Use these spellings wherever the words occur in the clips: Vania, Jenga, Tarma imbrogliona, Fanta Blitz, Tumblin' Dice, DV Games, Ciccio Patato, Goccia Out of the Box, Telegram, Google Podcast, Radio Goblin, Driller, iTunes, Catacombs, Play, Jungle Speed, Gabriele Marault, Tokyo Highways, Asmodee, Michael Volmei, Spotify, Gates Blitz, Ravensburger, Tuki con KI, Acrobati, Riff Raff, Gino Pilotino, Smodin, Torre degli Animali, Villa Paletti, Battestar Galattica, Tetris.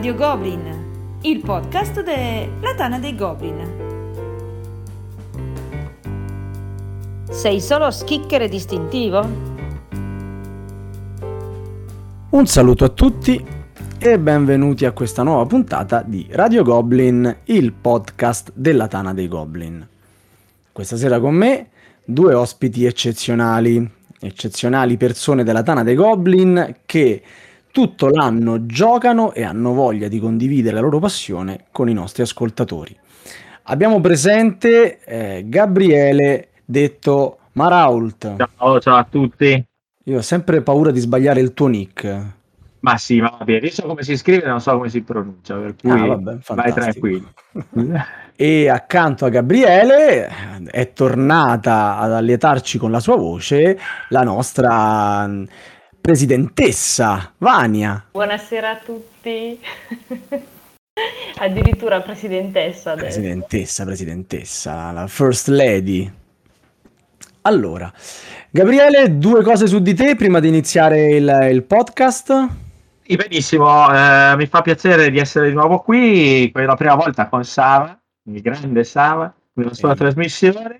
Radio Goblin, il podcast della Tana dei Goblin. Sei solo schicchere distintivo? Un saluto a tutti e benvenuti a questa nuova puntata di Radio Goblin, il podcast della Tana dei Goblin. Questa sera con me due ospiti eccezionali persone della Tana dei Goblin che tutto l'anno giocano e hanno voglia di condividere la loro passione con i nostri ascoltatori. Abbiamo presente Gabriele, detto Marault. Ciao a tutti. Io ho sempre paura di sbagliare il tuo nick. Ma sì, ma vabbè, io so come si scrive, non so come si pronuncia, per cui vabbè, vai tranquillo. E accanto a Gabriele è tornata ad allietarci con la sua voce la nostra presidentessa Vania. Buonasera a tutti. Addirittura presidentessa adesso. Presidentessa, la first lady. Allora, Gabriele, due cose su di te prima di iniziare il podcast. Sì, benissimo, mi fa piacere di essere di nuovo qui per la prima volta con Sava, il grande Sava, nella sua trasmissione.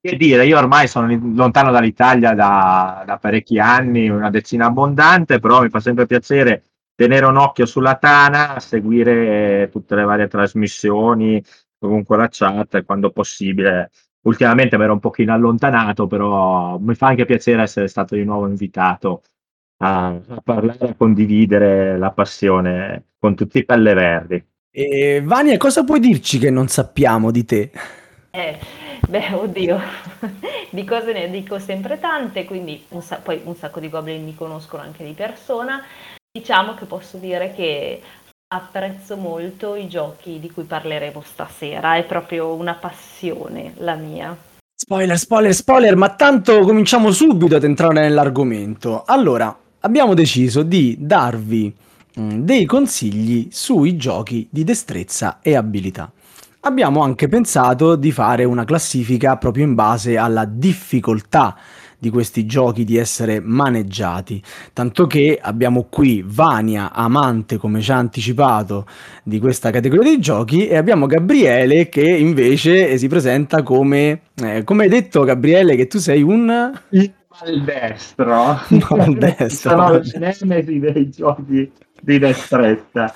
Che dire, io ormai sono lontano dall'Italia da parecchi anni, una decina abbondante, però mi fa sempre piacere tenere un occhio sulla Tana, seguire tutte le varie trasmissioni, comunque la chat, quando possibile. Ultimamente mi ero un pochino allontanato, però mi fa anche piacere essere stato di nuovo invitato a parlare, a condividere la passione con tutti i pelle verdi. E Vania, cosa puoi dirci che non sappiamo di te? Oddio, di cose ne dico sempre tante, quindi poi un sacco di goblin mi conoscono anche di persona. Diciamo che posso dire che apprezzo molto i giochi di cui parleremo stasera, è proprio una passione la mia. Spoiler, ma tanto cominciamo subito ad entrare nell'argomento. Allora, abbiamo deciso di darvi dei consigli sui giochi di destrezza e abilità. Abbiamo anche pensato di fare una classifica proprio in base alla difficoltà di questi giochi di essere maneggiati, tanto che abbiamo qui Vania, amante, come ci ha anticipato, di questa categoria di giochi, e abbiamo Gabriele che invece si presenta come hai detto, Gabriele, che tu sei un... Il maldestro. Sono il nemesi dei giochi di destrezza.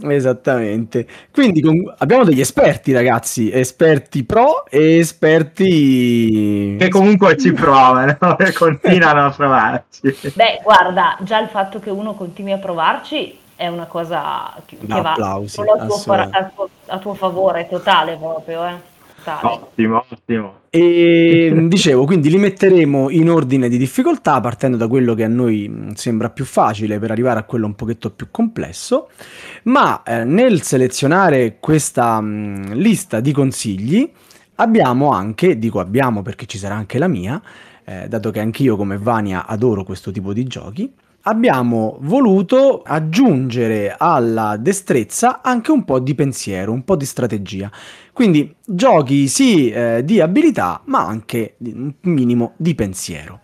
Esattamente, quindi abbiamo degli esperti, ragazzi, esperti pro e esperti che comunque ci provano e continuano a provarci. Beh, guarda, già il fatto che uno continui a provarci è una cosa che va solo a tuo favore, totale proprio, Ottimo. E dicevo, quindi li metteremo in ordine di difficoltà, partendo da quello che a noi sembra più facile per arrivare a quello un pochetto più complesso, ma nel selezionare questa lista di consigli abbiamo anche, dico abbiamo perché ci sarà anche la mia, dato che anch'io come Vania adoro questo tipo di giochi, abbiamo voluto aggiungere alla destrezza anche un po' di pensiero, un po' di strategia. Quindi giochi sì di abilità, ma anche un minimo di pensiero.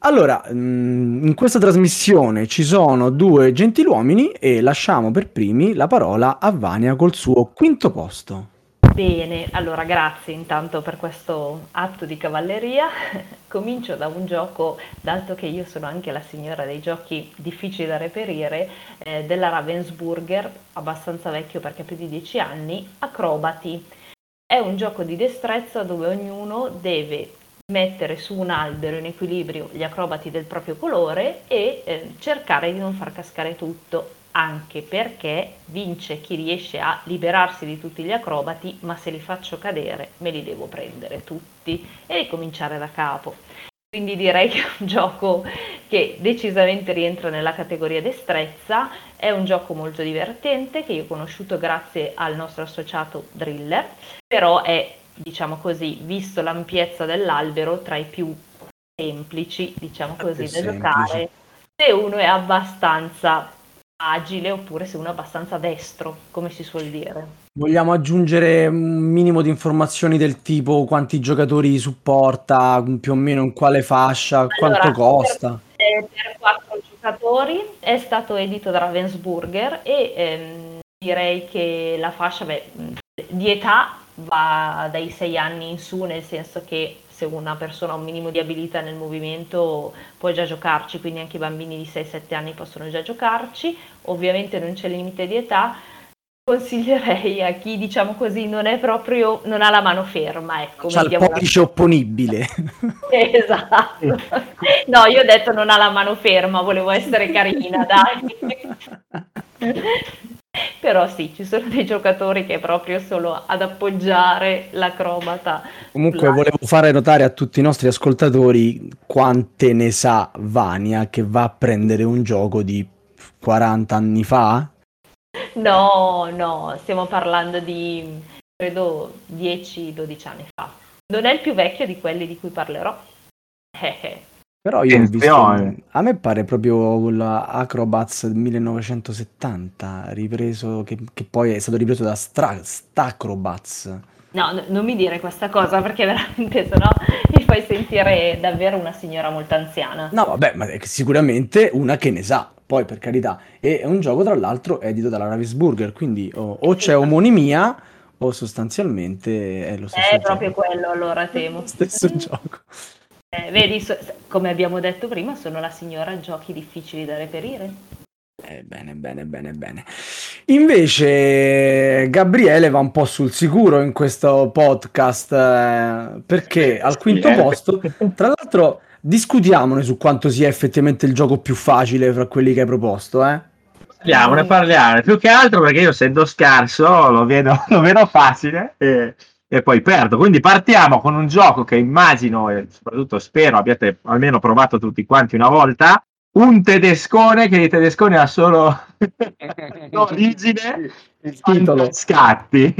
Allora, in questa trasmissione ci sono due gentiluomini e lasciamo per primi la parola a Vania col suo quinto posto. Bene, allora grazie intanto per questo atto di cavalleria. Comincio da un gioco, dato che io sono anche la signora dei giochi difficili da reperire, della Ravensburger, abbastanza vecchio perché più di 10 anni, Acrobati. È un gioco di destrezza dove ognuno deve mettere su un albero in equilibrio gli acrobati del proprio colore e cercare di non far cascare tutto. Anche perché vince chi riesce a liberarsi di tutti gli acrobati, ma se li faccio cadere me li devo prendere tutti e ricominciare da capo. Quindi direi che è un gioco che decisamente rientra nella categoria destrezza, è un gioco molto divertente che io ho conosciuto grazie al nostro associato Driller, però è, diciamo così, visto l'ampiezza dell'albero, tra i più semplici, diciamo così, da giocare, se uno è abbastanza agile oppure se uno è abbastanza destro, come si suol dire. Vogliamo aggiungere un minimo di informazioni del tipo quanti giocatori supporta, più o meno in quale fascia, allora, quanto costa? Per 4 giocatori giocatori, è stato edito da Ravensburger e direi che la fascia di età va dai 6 anni in su, nel senso che se una persona ha un minimo di abilità nel movimento può già giocarci, quindi anche i bambini di 6-7 anni possono già giocarci. Ovviamente non c'è limite di età. Consiglierei a chi, diciamo così, non è proprio, non ha la mano ferma, ecco, c'ha il pollice opponibile. Esatto. No, io ho detto non ha la mano ferma, volevo essere carina, dai. Però sì, ci sono dei giocatori che è proprio solo ad appoggiare l'acrobata. Comunque volevo fare notare a tutti i nostri ascoltatori quante ne sa Vania, che va a prendere un gioco di 40 anni fa. No, stiamo parlando di, credo, 10-12 anni fa. Non è il più vecchio di quelli di cui parlerò. Però io ho visto, a me pare proprio l'Acrobats 1970, ripreso, che poi è stato ripreso da Stacrobats. No, non mi dire questa cosa, perché veramente sennò mi fai sentire davvero una signora molto anziana. No, vabbè, ma è sicuramente una che ne sa. Poi, per carità, è un gioco, tra l'altro, edito dalla Ravensburger, quindi o c'è omonimia o sostanzialmente è lo stesso gioco. È proprio quello, allora, temo. Stesso gioco. Vedi, come abbiamo detto prima, sono la signora giochi difficili da reperire. Bene. Invece Gabriele va un po' sul sicuro in questo podcast, perché al quinto posto, tra l'altro... Discutiamone su quanto sia effettivamente il gioco più facile fra quelli che hai proposto, eh? Parliamone, più che altro perché io, essendo scarso, lo vedo facile e poi perdo. Quindi partiamo con un gioco che immagino e soprattutto spero abbiate almeno provato tutti quanti una volta, un tedescone che di tedescone ha solo l'origine, il titolo Fantascatti.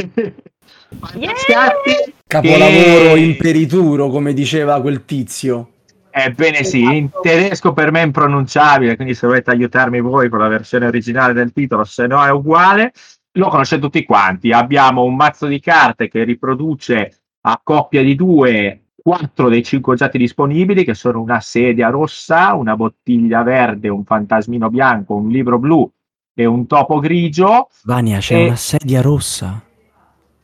Fantascatti, capolavoro che... imperituro, come diceva quel tizio. Ebbene sì, in tedesco per me è impronunciabile, quindi se volete aiutarmi voi con la versione originale del titolo, se no è uguale, lo conoscete tutti quanti. Abbiamo un mazzo di carte che riproduce a coppia di 2 4 dei 5 oggetti disponibili, che sono una sedia rossa, una bottiglia verde, un fantasmino bianco, un libro blu e un topo grigio. Vania, c'è una sedia rossa?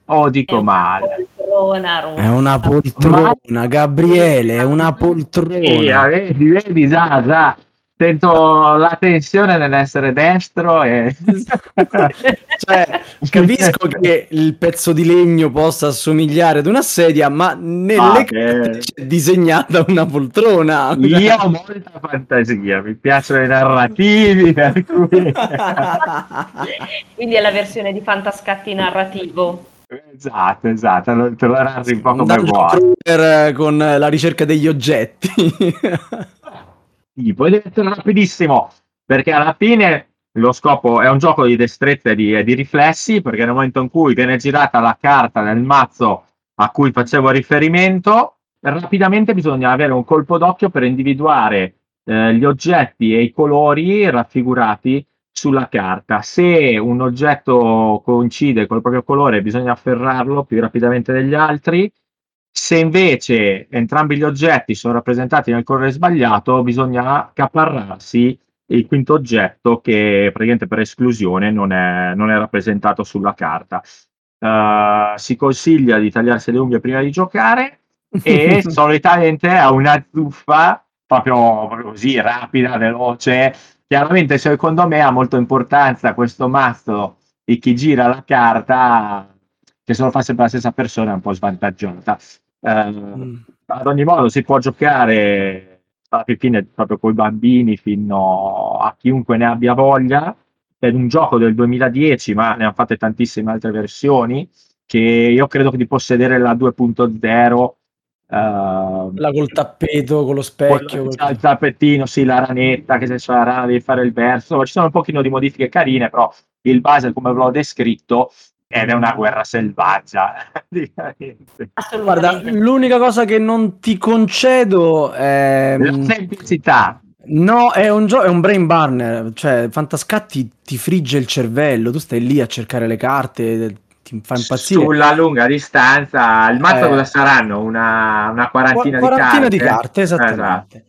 Oh, dico male. È una poltrona, Gabriele, è una poltrona. Vedi, Zaza, sento la tensione nell'essere destro e... Cioè, capisco che il pezzo di legno possa assomigliare ad una sedia, ma nelle carte c'è disegnata una poltrona. Io ho molta fantasia, mi piacciono i narrativi, per cui... Quindi è la versione di Fantascatti narrativo. Esatto, te lo narri un po' come vuoi. Con la ricerca degli oggetti. Sì, poi deve essere rapidissimo, perché alla fine lo scopo è un gioco di destrezza e di riflessi, perché nel momento in cui viene girata la carta nel mazzo a cui facevo riferimento, rapidamente bisogna avere un colpo d'occhio per individuare gli oggetti e i colori raffigurati sulla carta. Se un oggetto coincide col proprio colore, bisogna afferrarlo più rapidamente degli altri. Se invece entrambi gli oggetti sono rappresentati nel colore sbagliato, bisogna accaparrarsi il quinto oggetto che praticamente per esclusione non è rappresentato sulla carta. Si consiglia di tagliarsi le unghie prima di giocare e solitamente è una zuffa proprio così rapida, veloce. Chiaramente, secondo me, ha molto importanza questo mazzo di chi gira la carta, che se lo fa sempre la stessa persona è un po' svantaggiata. Ad ogni modo, si può giocare alla fine proprio con i bambini fino a chiunque ne abbia voglia. È un gioco del 2010, ma ne hanno fatte tantissime altre versioni, che io credo di possedere la 2.0. La col tappeto, con lo specchio, il tappettino, sì, la ranetta, che se c'è la rana devi fare il verso. Ci sono un pochino di modifiche carine, però il base, come ve l'ho descritto, ed è una guerra selvaggia. Guarda, l'unica cosa che non ti concedo è la semplicità. No, è un brain burner, cioè Fantascatti ti frigge il cervello, tu stai lì a cercare le carte, fa impazzire. Sulla lunga distanza il mazzo cosa saranno? Una quarantina di carte. Esattamente.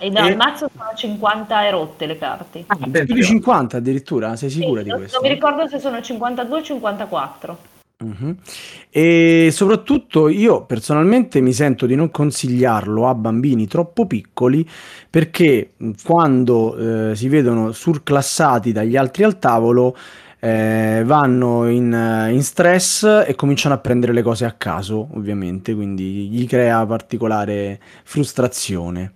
E dal mazzo sono 50 e rotte le carte. Ah, più di 50 addirittura, sei sicura di questo? Non mi ricordo se sono 52 o 54. Uh-huh. E soprattutto io personalmente mi sento di non consigliarlo a bambini troppo piccoli, perché quando si vedono surclassati dagli altri al tavolo vanno in stress e cominciano a prendere le cose a caso, ovviamente, quindi gli crea particolare frustrazione.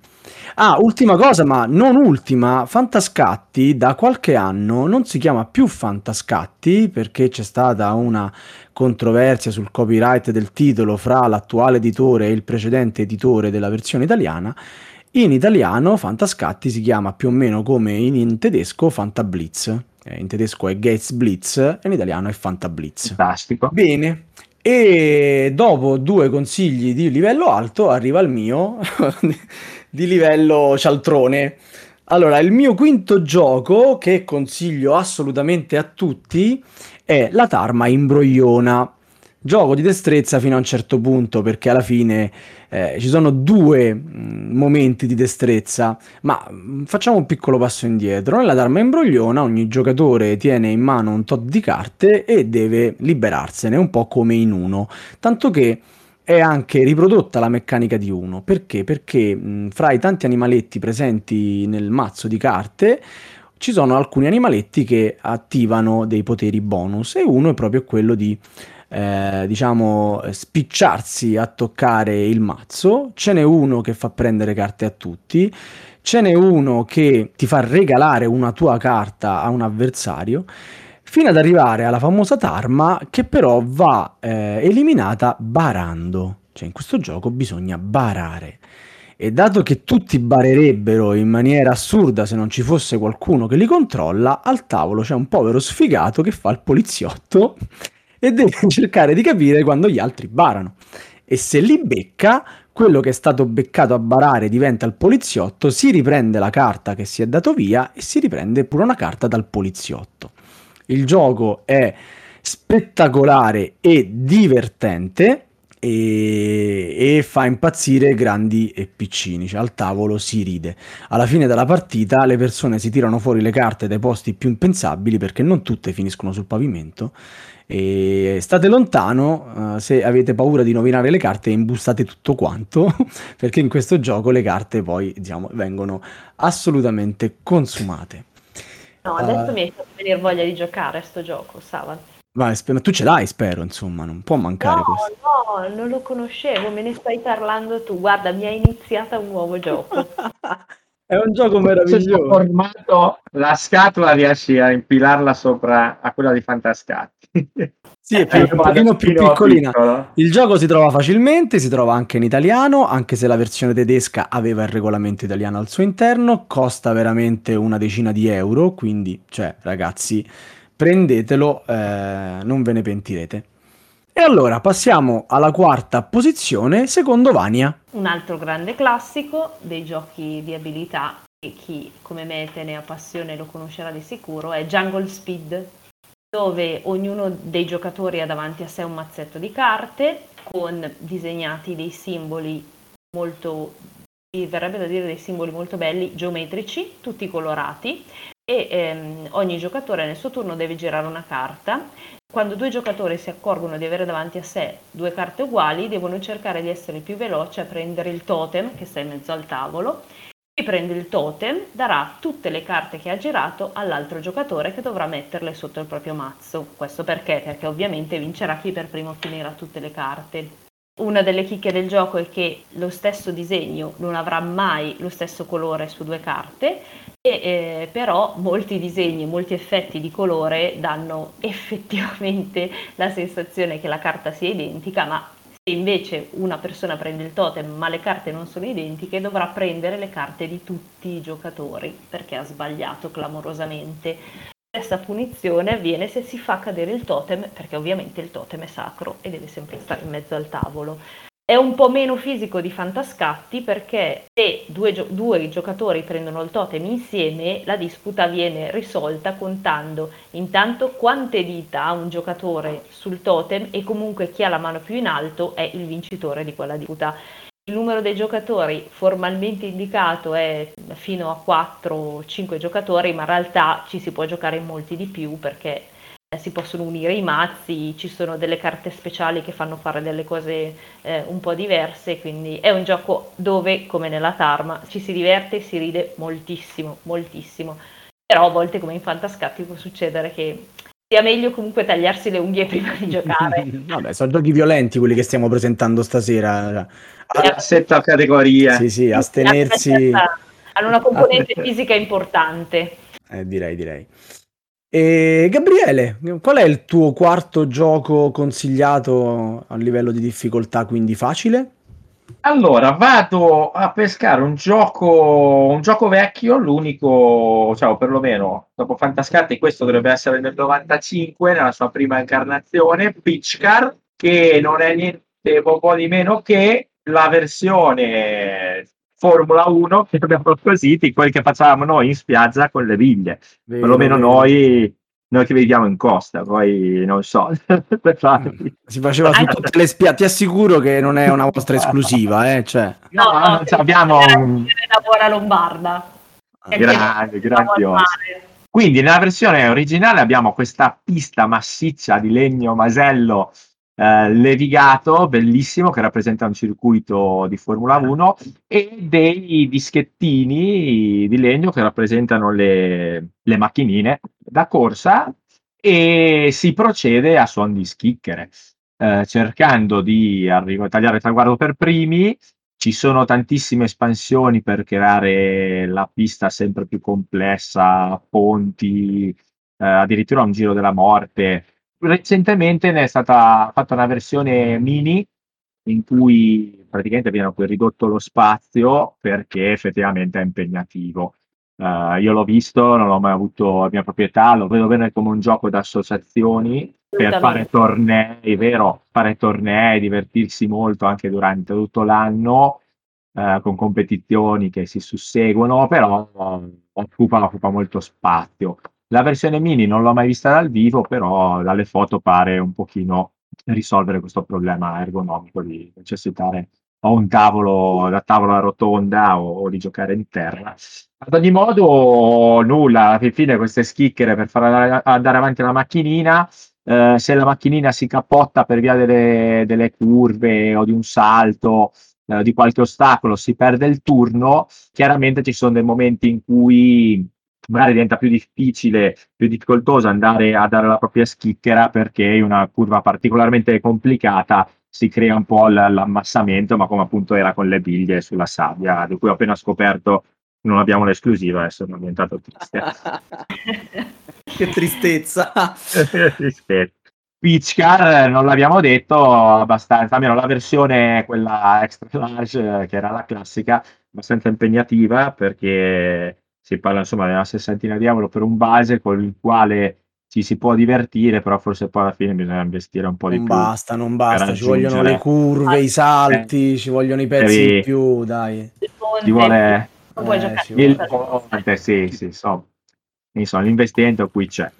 Ah, ultima cosa, ma non ultima, Fantascatti da qualche anno non si chiama più Fantascatti, perché c'è stata una controversia sul copyright del titolo fra l'attuale editore e il precedente editore della versione italiana. In italiano Fantascatti si chiama più o meno come in tedesco Fanta Blitz, in tedesco è Gates Blitz e in italiano è Fanta Blitz. Fantastico. Bene. E dopo due consigli di livello alto arriva il mio di livello cialtrone. Allora, il mio quinto gioco che consiglio assolutamente a tutti è la Tarma imbrogliona, gioco di destrezza fino a un certo punto, perché alla fine ci sono due momenti di destrezza, ma facciamo un piccolo passo indietro. Nella Tarma imbrogliona ogni giocatore tiene in mano un tot di carte e deve liberarsene, un po' come in Uno, tanto che è anche riprodotta la meccanica di Uno. Perché? Perché fra i tanti animaletti presenti nel mazzo di carte ci sono alcuni animaletti che attivano dei poteri bonus, e uno è proprio quello di spicciarsi a toccare il mazzo. Ce n'è uno che fa prendere carte a tutti, ce n'è uno che ti fa regalare una tua carta a un avversario, fino ad arrivare alla famosa tarma, che però va eliminata barando. Cioè, in questo gioco bisogna barare, e dato che tutti barerebbero in maniera assurda se non ci fosse qualcuno che li controlla, al tavolo c'è un povero sfigato che fa il poliziotto e deve cercare di capire quando gli altri barano, e se li becca, quello che è stato beccato a barare diventa il poliziotto, si riprende la carta che si è dato via e si riprende pure una carta dal poliziotto. Il gioco è spettacolare e divertente e fa impazzire grandi e piccini, cioè al tavolo si ride. Alla fine della partita le persone si tirano fuori le carte dai posti più impensabili, perché non tutte finiscono sul pavimento. E state lontano se avete paura di rovinare le carte e imbustate tutto quanto, perché in questo gioco le carte poi, diciamo, vengono assolutamente consumate. No, adesso mi hai fatto venire voglia di giocare a sto gioco, Savan. Ma tu ce l'hai, spero, insomma, non può mancare questo. No, non lo conoscevo, me ne stai parlando tu. Guarda, mi hai iniziata un nuovo gioco. È un gioco meraviglioso. Formato, la scatola riesci a impilarla sopra a quella di Fantascatti. Sì, è un pochino più piccolina. Piccolo. Il gioco si trova facilmente, si trova anche in italiano, anche se la versione tedesca aveva il regolamento italiano al suo interno. Costa veramente una decina di euro, quindi, cioè, ragazzi, prendetelo, non ve ne pentirete. E allora passiamo alla quarta posizione, secondo Vania. Un altro grande classico dei giochi di abilità, e chi come me te ne ha passione lo conoscerà di sicuro, è Jungle Speed, dove ognuno dei giocatori ha davanti a sé un mazzetto di carte con disegnati dei simboli molto, mi verrebbe da dire dei simboli molto belli, geometrici, tutti colorati. E ogni giocatore nel suo turno deve girare una carta. Quando due giocatori si accorgono di avere davanti a sé due carte uguali, devono cercare di essere più veloci a prendere il totem che sta in mezzo al tavolo. Chi prende il totem darà tutte le carte che ha girato all'altro giocatore, che dovrà metterle sotto il proprio mazzo. Questo perché? Perché ovviamente vincerà chi per primo finirà tutte le carte. Una delle chicche del gioco è che lo stesso disegno non avrà mai lo stesso colore su due carte, e però molti disegni, molti effetti di colore danno effettivamente la sensazione che la carta sia identica, ma se invece una persona prende il totem ma le carte non sono identiche, dovrà prendere le carte di tutti i giocatori perché ha sbagliato clamorosamente. Questa punizione avviene se si fa cadere il totem, perché ovviamente il totem è sacro e deve sempre stare in mezzo al tavolo. È un po' meno fisico di Fantascatti, perché se due giocatori prendono il totem insieme, la disputa viene risolta contando intanto quante dita ha un giocatore sul totem, e comunque chi ha la mano più in alto è il vincitore di quella disputa. Il numero dei giocatori formalmente indicato è fino a 4 o 5 giocatori, ma in realtà ci si può giocare in molti di più perché si possono unire i mazzi, ci sono delle carte speciali che fanno fare delle cose un po' diverse, quindi è un gioco dove, come nella Tarma, ci si diverte e si ride moltissimo, moltissimo. Però a volte, come in Fantascatti, può succedere che sia meglio comunque tagliarsi le unghie prima di giocare. Vabbè, sono giochi violenti quelli che stiamo presentando stasera. A setta categoria. Sì, sì, astenersi. Hanno una componente fisica importante. Direi. E Gabriele, qual è il tuo quarto gioco consigliato a livello di difficoltà, quindi facile? Allora, vado a pescare un gioco vecchio, l'unico, cioè, perlomeno dopo Fantascatti, questo dovrebbe essere nel 95, nella sua prima incarnazione, Pitchcar, che non è niente poco di meno che la versione Formula 1 che abbiamo propositi, quel che facciamo noi in spiaggia con le biglie, perlomeno noi che vediamo in costa, poi non so. Si faceva su tutte le spiagge, ti assicuro che non è una vostra esclusiva, cioè. No, abbiamo una buona lombarda. Grandiosa. Quindi nella versione originale abbiamo questa pista massiccia di legno masello levigato, bellissimo, che rappresenta un circuito di Formula 1 e dei dischettini di legno che rappresentano le macchinine da corsa, e si procede a suon di schicchere cercando di tagliare il traguardo per primi. Ci sono tantissime espansioni per creare la pista sempre più complessa, ponti, addirittura un giro della morte. Recentemente ne è stata fatta una versione mini in cui praticamente viene poi ridotto lo spazio perché effettivamente è impegnativo. Io l'ho visto, non l'ho mai avuto a mia proprietà, lo vedo bene come un gioco da associazioni per fare tornei, vero? Fare tornei, divertirsi molto anche durante tutto l'anno con competizioni che si susseguono, però occupa molto spazio. La versione mini non l'ho mai vista dal vivo, però dalle foto pare un pochino risolvere questo problema ergonomico di necessitare o un tavolo, la tavola rotonda o di giocare in terra. Ad ogni modo, nulla, alla fine queste schicchere per far andare avanti la macchinina, se la macchinina si capotta per via delle curve o di un salto, di qualche ostacolo, si perde il turno. Chiaramente ci sono dei momenti in cui magari diventa più difficile, più difficoltoso andare a dare la propria schicchera perché in una curva particolarmente complicata si crea un po' l'ammassamento, ma come appunto era con le biglie sulla sabbia, di cui ho appena scoperto non abbiamo l'esclusiva, adesso sono diventato triste. Che tristezza! Tristezza. Pitchcar non l'abbiamo detto abbastanza, almeno la versione quella extra large che era la classica, abbastanza impegnativa perché si parla insomma di una sessantina di euro per un base con il quale ci si può divertire, però forse poi alla fine bisogna investire un po' di più. Non basta, ci vogliono le curve, i salti, ci vogliono i pezzi in più, dai. Ci vuole il ponte, sì, insomma, l'investimento qui c'è.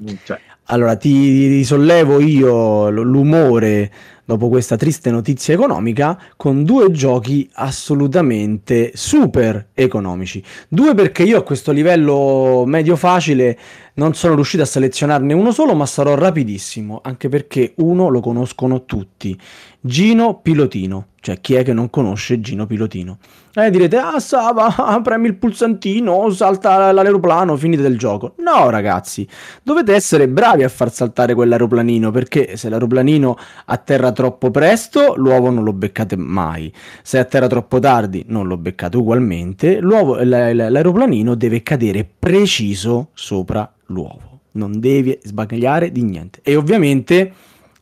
Allora ti risollevo io l'umore dopo questa triste notizia economica con due giochi assolutamente super economici. Due perché io a questo livello medio facile non sono riuscito a selezionarne uno solo, ma sarò rapidissimo, anche perché uno lo conoscono tutti, Gino Pilotino. Cioè, chi è che non conosce Gino Pilotino? Direte, Sava, premi il pulsantino, salta l'aeroplano, finite il gioco. No, ragazzi, dovete essere bravi a far saltare quell'aeroplanino, perché se l'aeroplanino atterra troppo presto, l'uovo non lo beccate mai. Se atterra troppo tardi, non lo beccate ugualmente. L'aeroplanino deve cadere preciso sopra l'uovo. Non devi sbagliare di niente. E ovviamente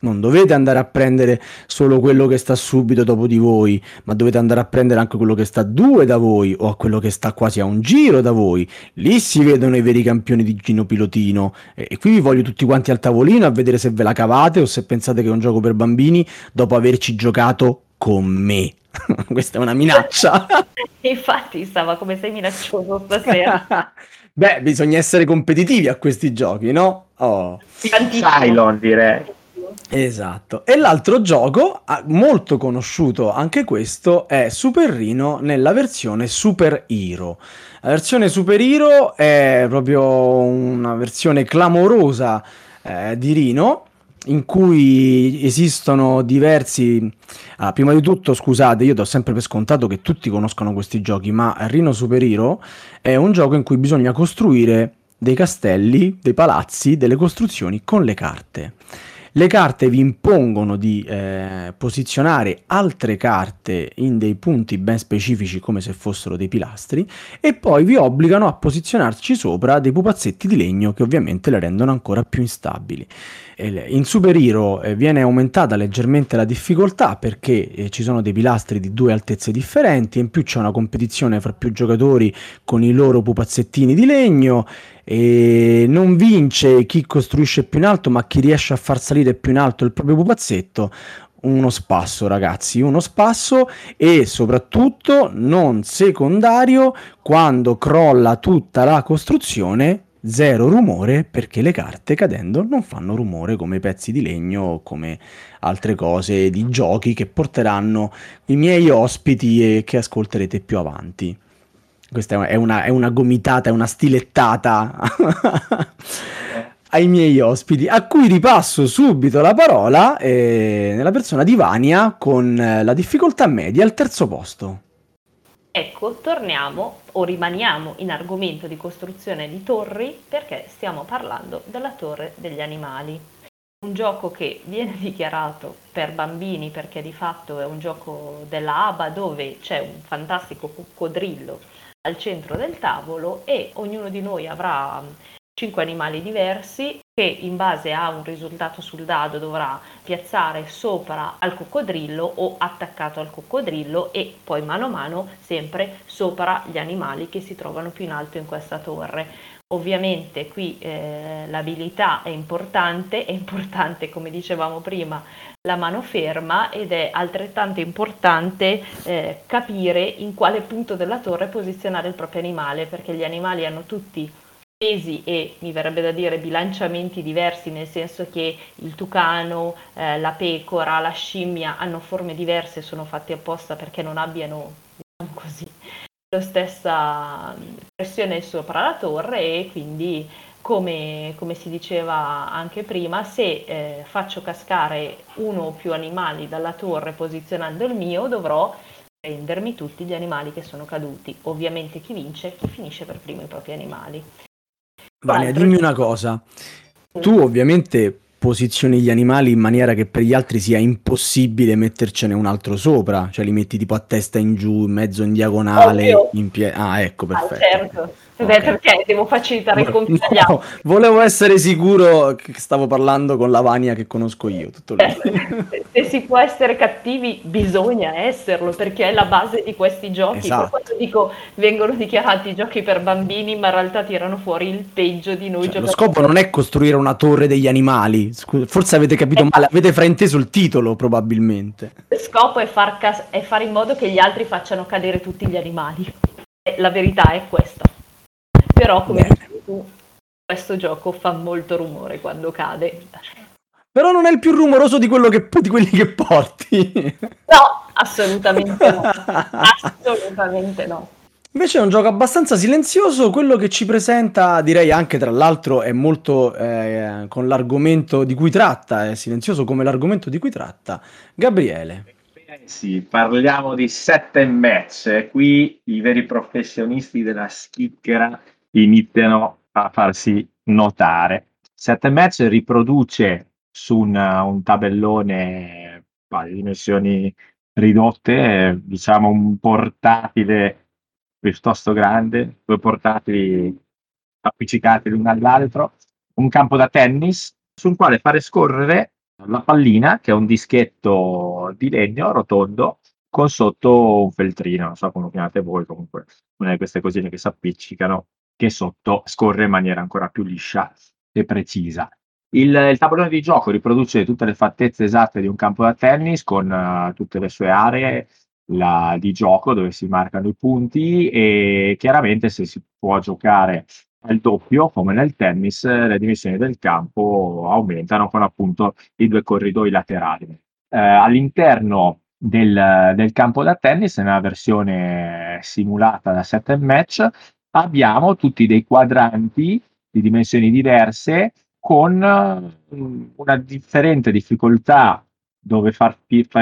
non dovete andare a prendere solo quello che sta subito dopo di voi, ma dovete andare a prendere anche quello che sta due da voi o a quello che sta quasi a un giro da voi. Lì si vedono i veri campioni di Gino Pilotino, e qui vi voglio tutti quanti al tavolino a vedere se ve la cavate o se pensate che è un gioco per bambini dopo averci giocato con me. Questa è una minaccia. Infatti, Sava, come sei minaccioso stasera. Beh, bisogna essere competitivi a questi giochi, no? Oh. Tantissimo. Cylon, direi. Esatto. E l'altro gioco molto conosciuto anche questo è Super Rhino nella versione Super Hero. La versione Super Hero è proprio una versione clamorosa di Rhino, in cui esistono diversi... Allora, prima di tutto, scusate, io do sempre per scontato che tutti conoscono questi giochi, ma Rhino Super Hero è un gioco in cui bisogna costruire dei castelli, dei palazzi, delle costruzioni con le carte. Le carte vi impongono di posizionare altre carte in dei punti ben specifici, come se fossero dei pilastri, e poi vi obbligano a posizionarci sopra dei pupazzetti di legno che ovviamente le rendono ancora più instabili. In Super Hero viene aumentata leggermente la difficoltà perché ci sono dei pilastri di due altezze differenti, in più c'è una competizione fra più giocatori con i loro pupazzettini di legno. E non vince chi costruisce più in alto, ma chi riesce a far salire più in alto il proprio pupazzetto. Uno spasso, ragazzi, uno spasso. E soprattutto non secondario, quando crolla tutta la costruzione, zero rumore, perché le carte cadendo non fanno rumore come i pezzi di legno o come altre cose di giochi che porteranno i miei ospiti e che ascolterete più avanti. Questa è una gomitata, è una stilettata ai miei ospiti, a cui ripasso subito la parola nella persona di Vania con la difficoltà media al terzo posto. Ecco, torniamo o rimaniamo in argomento di costruzione di torri perché stiamo parlando della Torre degli Animali. Un gioco che viene dichiarato per bambini perché di fatto è un gioco della ABA dove c'è un fantastico coccodrillo al centro del tavolo e ognuno di noi avrà 5 animali diversi che in base a un risultato sul dado dovrà piazzare sopra al coccodrillo o attaccato al coccodrillo e poi mano a mano sempre sopra gli animali che si trovano più in alto in questa torre. Ovviamente qui l'abilità è importante come dicevamo prima la mano ferma ed è altrettanto importante capire in quale punto della torre posizionare il proprio animale perché gli animali hanno tutti pesi e mi verrebbe da dire bilanciamenti diversi nel senso che il tucano, la pecora, la scimmia hanno forme diverse, sono fatti apposta perché non abbiano, diciamo così, la stessa pressione sopra la torre e quindi come si diceva anche prima se faccio cascare uno o più animali dalla torre posizionando il mio dovrò prendermi tutti gli animali che sono caduti, ovviamente chi vince chi finisce per primo i propri animali. Vania, dimmi una cosa, tu ovviamente posizioni gli animali in maniera che per gli altri sia impossibile mettercene un altro sopra, cioè li metti tipo a testa in giù, in mezzo, in diagonale, in piedi. Ah, ecco, perfetto. Ah, certo. Okay. Beh, perché devo facilitare il compito agli altri. Volevo essere sicuro che stavo parlando con la Vania che conosco io, tutto lì. Se si può essere cattivi, bisogna esserlo, perché è la base di questi giochi. Esatto. Per quanto dico, vengono dichiarati giochi per bambini, ma in realtà tirano fuori il peggio di noi giocatori. Lo scopo non è costruire una torre degli animali. Forse avete capito male, avete frainteso il titolo probabilmente. Lo scopo è fare in modo che gli altri facciano cadere tutti gli animali. La verità è questa. Però come dici tu, questo gioco fa molto rumore quando cade. Però non è il più rumoroso di quelli che porti. No, assolutamente no. Assolutamente no. Invece è un gioco abbastanza silenzioso, quello che ci presenta, direi anche tra l'altro è molto con l'argomento di cui tratta, è silenzioso come l'argomento di cui tratta, Gabriele. Sì, parliamo di 7 match, qui i veri professionisti della schicchera iniziano a farsi notare. 7 match riproduce su un tabellone a dimensioni ridotte, diciamo un portatile piuttosto grande, 2 portatili appiccicati l'uno all'altro, un campo da tennis sul quale fare scorrere la pallina, che è un dischetto di legno rotondo con sotto un feltrino, non so come lo chiamate voi, comunque una di queste cosine che si appiccicano, che sotto scorre in maniera ancora più liscia e precisa. Il tabellone di gioco riproduce tutte le fattezze esatte di un campo da tennis con tutte le sue aree di gioco dove si marcano i punti e chiaramente se si può giocare al doppio, come nel tennis, le dimensioni del campo aumentano con appunto i due corridoi laterali. All'interno del campo da tennis, nella versione simulata da set and match, abbiamo tutti dei quadranti di dimensioni diverse con una differente difficoltà dove far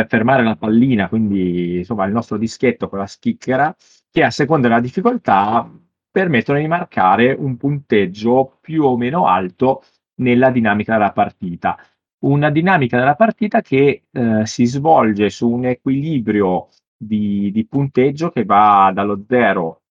fermare la pallina, quindi insomma il nostro dischetto con la schicchera, che a seconda della difficoltà permettono di marcare un punteggio più o meno alto nella dinamica della partita. Una dinamica della partita che si svolge su un equilibrio di punteggio che va dallo 0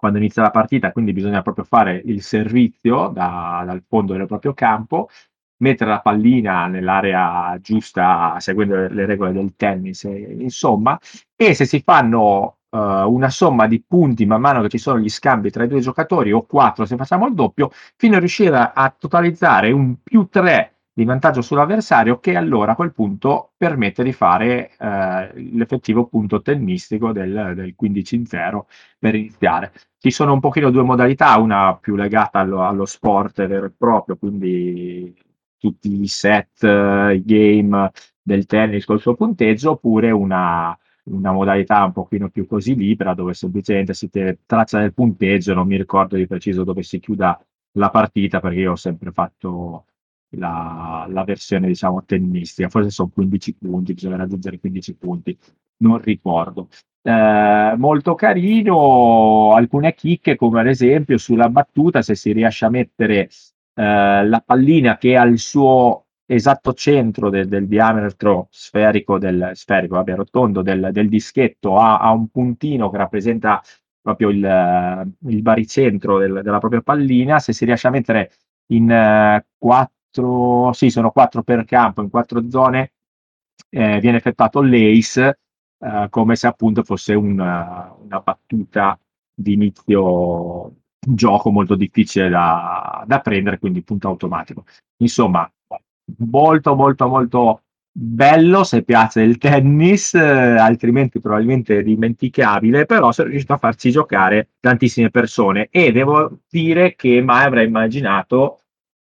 quando inizia la partita, quindi bisogna proprio fare il servizio dal fondo del proprio campo, mettere la pallina nell'area giusta seguendo le regole del tennis, insomma, e se si fanno una somma di punti man mano che ci sono gli scambi tra i due giocatori, o 4 se facciamo il doppio, fino a riuscire a totalizzare un più 3 di vantaggio sull'avversario, che allora a quel punto permette di fare l'effettivo punto tennistico del 15-0 per iniziare. Ci sono un pochino due modalità, una più legata allo sport vero e proprio, quindi tutti i set, i game del tennis col suo punteggio, oppure una modalità un pochino più così libera, dove semplicemente si traccia del punteggio. Non mi ricordo di preciso dove si chiuda la partita, perché io ho sempre fatto la versione diciamo tennistica, forse sono 15 punti, bisogna raggiungere 15 punti, non ricordo. Molto carino, alcune chicche come ad esempio sulla battuta, se si riesce a mettere la pallina che ha il suo esatto centro del diametro rotondo del dischetto, ha un puntino che rappresenta proprio il baricentro della propria pallina, se si riesce a mettere in 4, sì, sono 4 per campo, in 4 zone, viene effettuato l'ace, come se appunto fosse una battuta di inizio gioco molto difficile da prendere, quindi punto automatico. Insomma, molto molto molto bello se piace il tennis, altrimenti probabilmente dimenticabile, però sono riuscito a farci giocare tantissime persone, e devo dire che mai avrei immaginato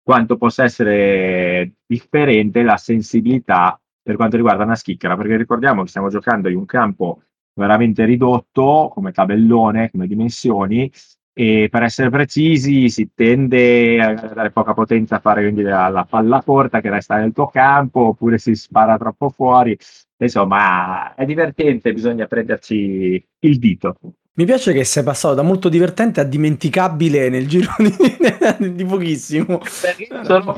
quanto possa essere differente la sensibilità per quanto riguarda una schicchera, perché ricordiamo che stiamo giocando in un campo veramente ridotto come tabellone, come dimensioni, e per essere precisi si tende a dare poca potenza a fare quindi la palla corta che resta nel tuo campo, oppure si spara troppo fuori. Insomma, è divertente, bisogna prenderci il dito. Mi piace che sei passato da molto divertente a dimenticabile nel giro di pochissimo. Sono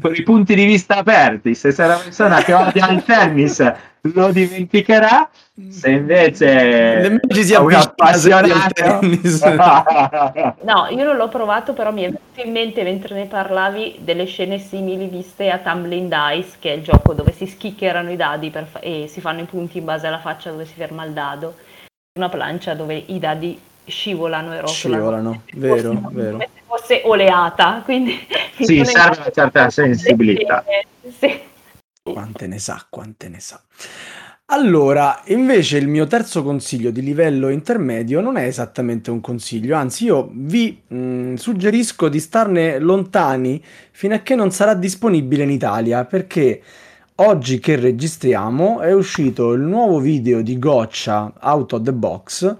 per i punti di vista aperti. Se sei una persona che odia il tennis lo dimenticherà, se invece ci sia un appassionato al tennis. No, io non l'ho provato, però mi è venuto in mente mentre ne parlavi delle scene simili viste a Tumblin' Dice, che è il gioco dove si schiccherano i dadi e si fanno i punti in base alla faccia dove si ferma il dado, una plancia dove i dadi scivolano e rotolano, vero, come se fosse oleata, quindi sì, serve una certa sensibilità. Sì. Quante ne sa. Allora, invece il mio terzo consiglio di livello intermedio non è esattamente un consiglio, anzi io vi suggerisco di starne lontani fino a che non sarà disponibile in Italia, perché oggi che registriamo è uscito il nuovo video di Goccia Out of the Box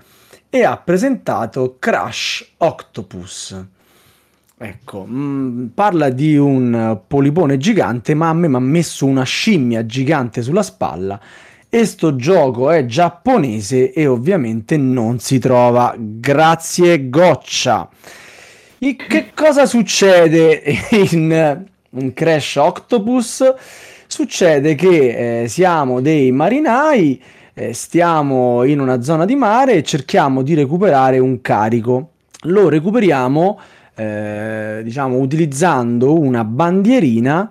e ha presentato Crash Octopus. Ecco, parla di un polipone gigante, ma a me mi ha messo una scimmia gigante sulla spalla, e sto gioco è giapponese e ovviamente non si trova. Grazie Goccia. E che cosa succede in Crash Octopus? Succede che siamo dei marinai, stiamo in una zona di mare e cerchiamo di recuperare un carico. Lo recuperiamo utilizzando una bandierina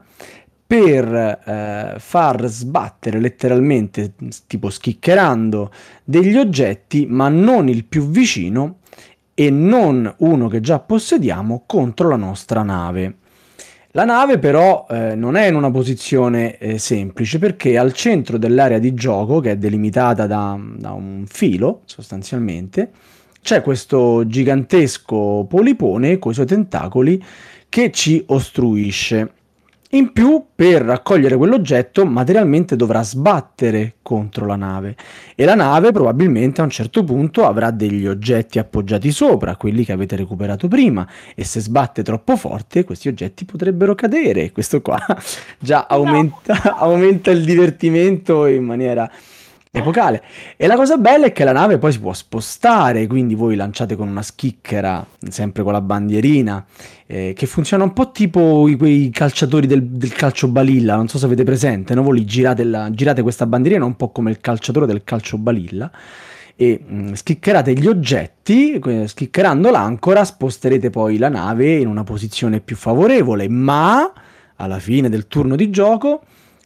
per far sbattere letteralmente, tipo schiccherando, degli oggetti, ma non il più vicino e non uno che già possediamo, contro la nostra nave. La nave però non è in una posizione semplice, perché al centro dell'area di gioco, che è delimitata da un filo sostanzialmente, c'è questo gigantesco polipone con i suoi tentacoli che ci ostruisce. In più, per raccogliere quell'oggetto, materialmente dovrà sbattere contro la nave, e la nave probabilmente a un certo punto avrà degli oggetti appoggiati sopra, quelli che avete recuperato prima, e se sbatte troppo forte questi oggetti potrebbero cadere. Questo qua già aumenta, no. Aumenta il divertimento in maniera epocale. E la cosa bella è che la nave poi si può spostare, quindi voi lanciate con una schicchera, sempre con la bandierina, che funziona un po' tipo quei calciatori del calcio balilla, non so se avete presente, no? Voi girate questa bandierina un po' come il calciatore del calcio balilla e schiccherate gli oggetti. Schiccherando l'ancora sposterete poi la nave in una posizione più favorevole, ma alla fine del turno di gioco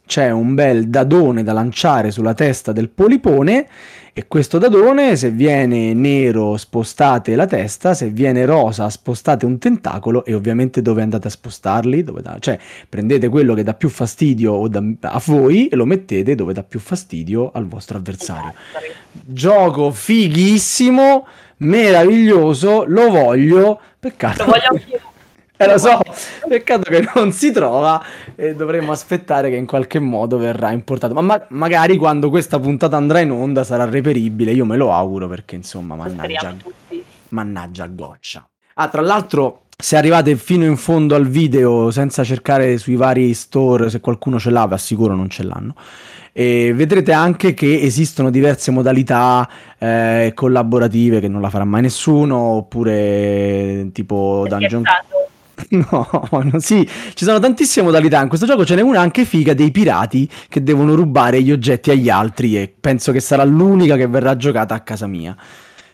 c'è un bel dadone da lanciare sulla testa del polipone, e questo dadone, se viene nero spostate la testa, se viene rosa spostate un tentacolo, e ovviamente dove andate a spostarli? Cioè prendete quello che dà più fastidio a voi e lo mettete dove dà più fastidio al vostro avversario. Gioco fighissimo, meraviglioso, lo voglio, peccato. Lo voglio anch'io. Lo so, peccato che non si trova e dovremmo aspettare che in qualche modo verrà importato, ma magari quando questa puntata andrà in onda sarà reperibile, io me lo auguro, perché insomma mannaggia Goccia. Ah, tra l'altro, se arrivate fino in fondo al video senza cercare sui vari store, se qualcuno ce l'ha, vi assicuro non ce l'hanno. E vedrete anche che esistono diverse modalità collaborative, che non la farà mai nessuno, oppure tipo dungeon. No, sì, ci sono tantissime modalità in questo gioco, ce n'è una anche figa dei pirati che devono rubare gli oggetti agli altri, e penso che sarà l'unica che verrà giocata a casa mia.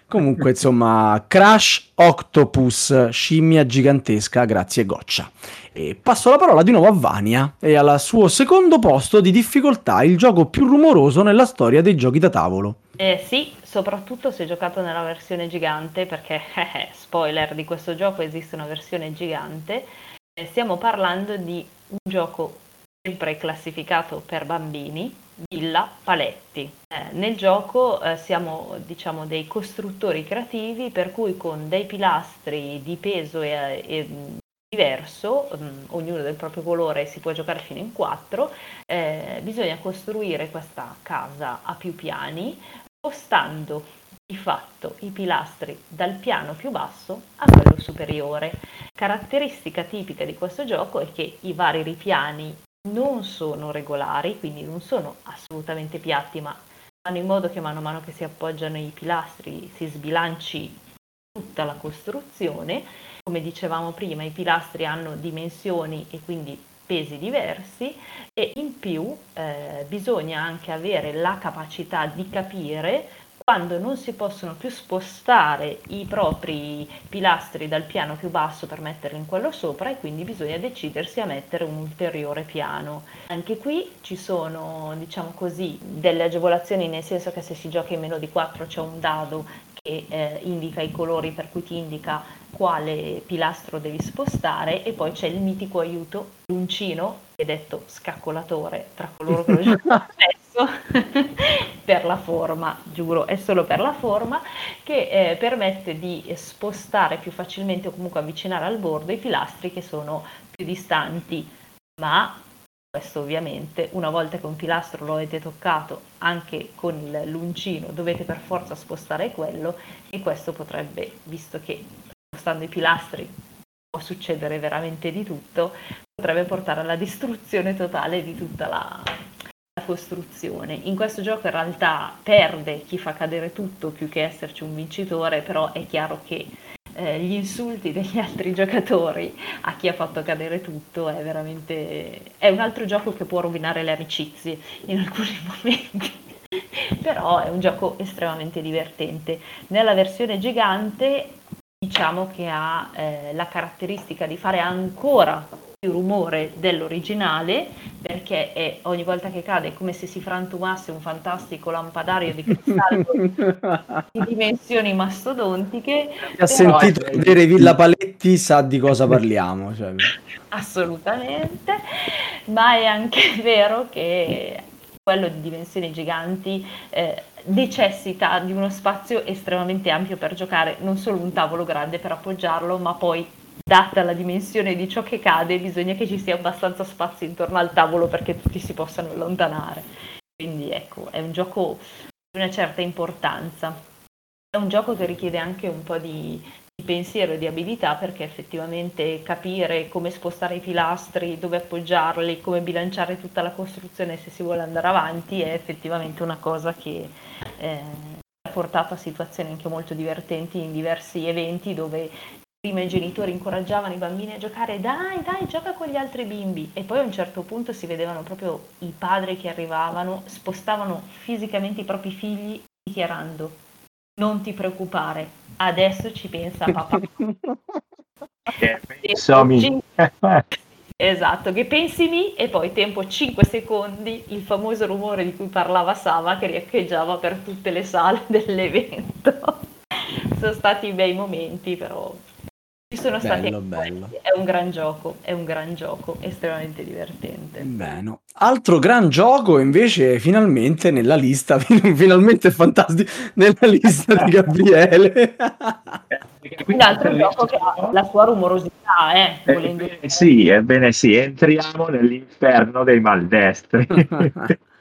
Comunque, insomma, Crash Octopus, scimmia gigantesca, grazie Goccia. E passo la parola di nuovo a Vania e al suo secondo posto di difficoltà, il gioco più rumoroso nella storia dei giochi da tavolo. Sì, soprattutto se giocato nella versione gigante, perché spoiler, di questo gioco esiste una versione gigante. Stiamo parlando di un gioco sempre classificato per bambini, Villa Paletti. Nel gioco siamo, diciamo, dei costruttori creativi, per cui con dei pilastri di peso e diverso, ognuno del proprio colore, si può giocare fino in 4, bisogna costruire questa casa a più piani, spostando di fatto i pilastri dal piano più basso a quello superiore. Caratteristica tipica di questo gioco è che i vari ripiani non sono regolari, quindi non sono assolutamente piatti, ma fanno in modo che mano a mano che si appoggiano i pilastri si sbilanci tutta la costruzione. Come dicevamo prima, i pilastri hanno dimensioni e quindi pesi diversi, e in più bisogna anche avere la capacità di capire quando non si possono più spostare i propri pilastri dal piano più basso per metterli in quello sopra, e quindi bisogna decidersi a mettere un ulteriore piano. Anche qui ci sono, diciamo così, delle agevolazioni, nel senso che se si gioca in meno di 4 c'è un dado che indica i colori, per cui ti indica quale pilastro devi spostare, e poi c'è il mitico aiuto, l'uncino, che è detto scaccolatore tra coloro che lo giocano adesso, per la forma, giuro, è solo per la forma, che permette di spostare più facilmente o comunque avvicinare al bordo i pilastri che sono più distanti. Ma questo ovviamente, una volta che un pilastro lo avete toccato anche con l'uncino, dovete per forza spostare quello, e questo potrebbe, visto che spostando i pilastri può succedere veramente di tutto, potrebbe portare alla distruzione totale di tutta la costruzione. In questo gioco in realtà perde chi fa cadere tutto, più che esserci un vincitore, però è chiaro che gli insulti degli altri giocatori a chi ha fatto cadere tutto è veramente, è un altro gioco che può rovinare le amicizie in alcuni momenti, però è un gioco estremamente divertente. Nella versione gigante diciamo che ha la caratteristica di fare ancora più rumore dell'originale, perché ogni volta che cade è come se si frantumasse un fantastico lampadario di cristallo di dimensioni mastodontiche. Chi ha sentito vedere Villa Paletti sa di cosa parliamo, cioè. Assolutamente, ma è anche vero che quello di dimensioni giganti, necessita di uno spazio estremamente ampio per giocare, non solo un tavolo grande per appoggiarlo, ma poi, data la dimensione di ciò che cade, bisogna che ci sia abbastanza spazio intorno al tavolo perché tutti si possano allontanare. Quindi ecco, è un gioco di una certa importanza. È un gioco che richiede anche un po' di pensiero e di abilità, perché effettivamente capire come spostare i pilastri, dove appoggiarli, come bilanciare tutta la costruzione se si vuole andare avanti è effettivamente una cosa che ha portato a situazioni anche molto divertenti in diversi eventi dove prima i genitori incoraggiavano i bambini a giocare, dai, gioca con gli altri bimbi, e poi a un certo punto si vedevano proprio i padri che arrivavano, spostavano fisicamente i propri figli dichiarando: non ti preoccupare, adesso ci pensa papà. Esatto, che pensi mi, e poi tempo 5 secondi, il famoso rumore di cui parlava Sava che riecheggiava per tutte le sale dell'evento. Sono stati bei momenti, però ci sono bello. È un gran gioco, estremamente divertente. Bene. Altro gran gioco invece finalmente nella lista, finalmente fantastico, nella lista di Gabriele. Un altro gioco che ha la sua rumorosità, Ebbene sì, entriamo nell'inferno dei maldestri.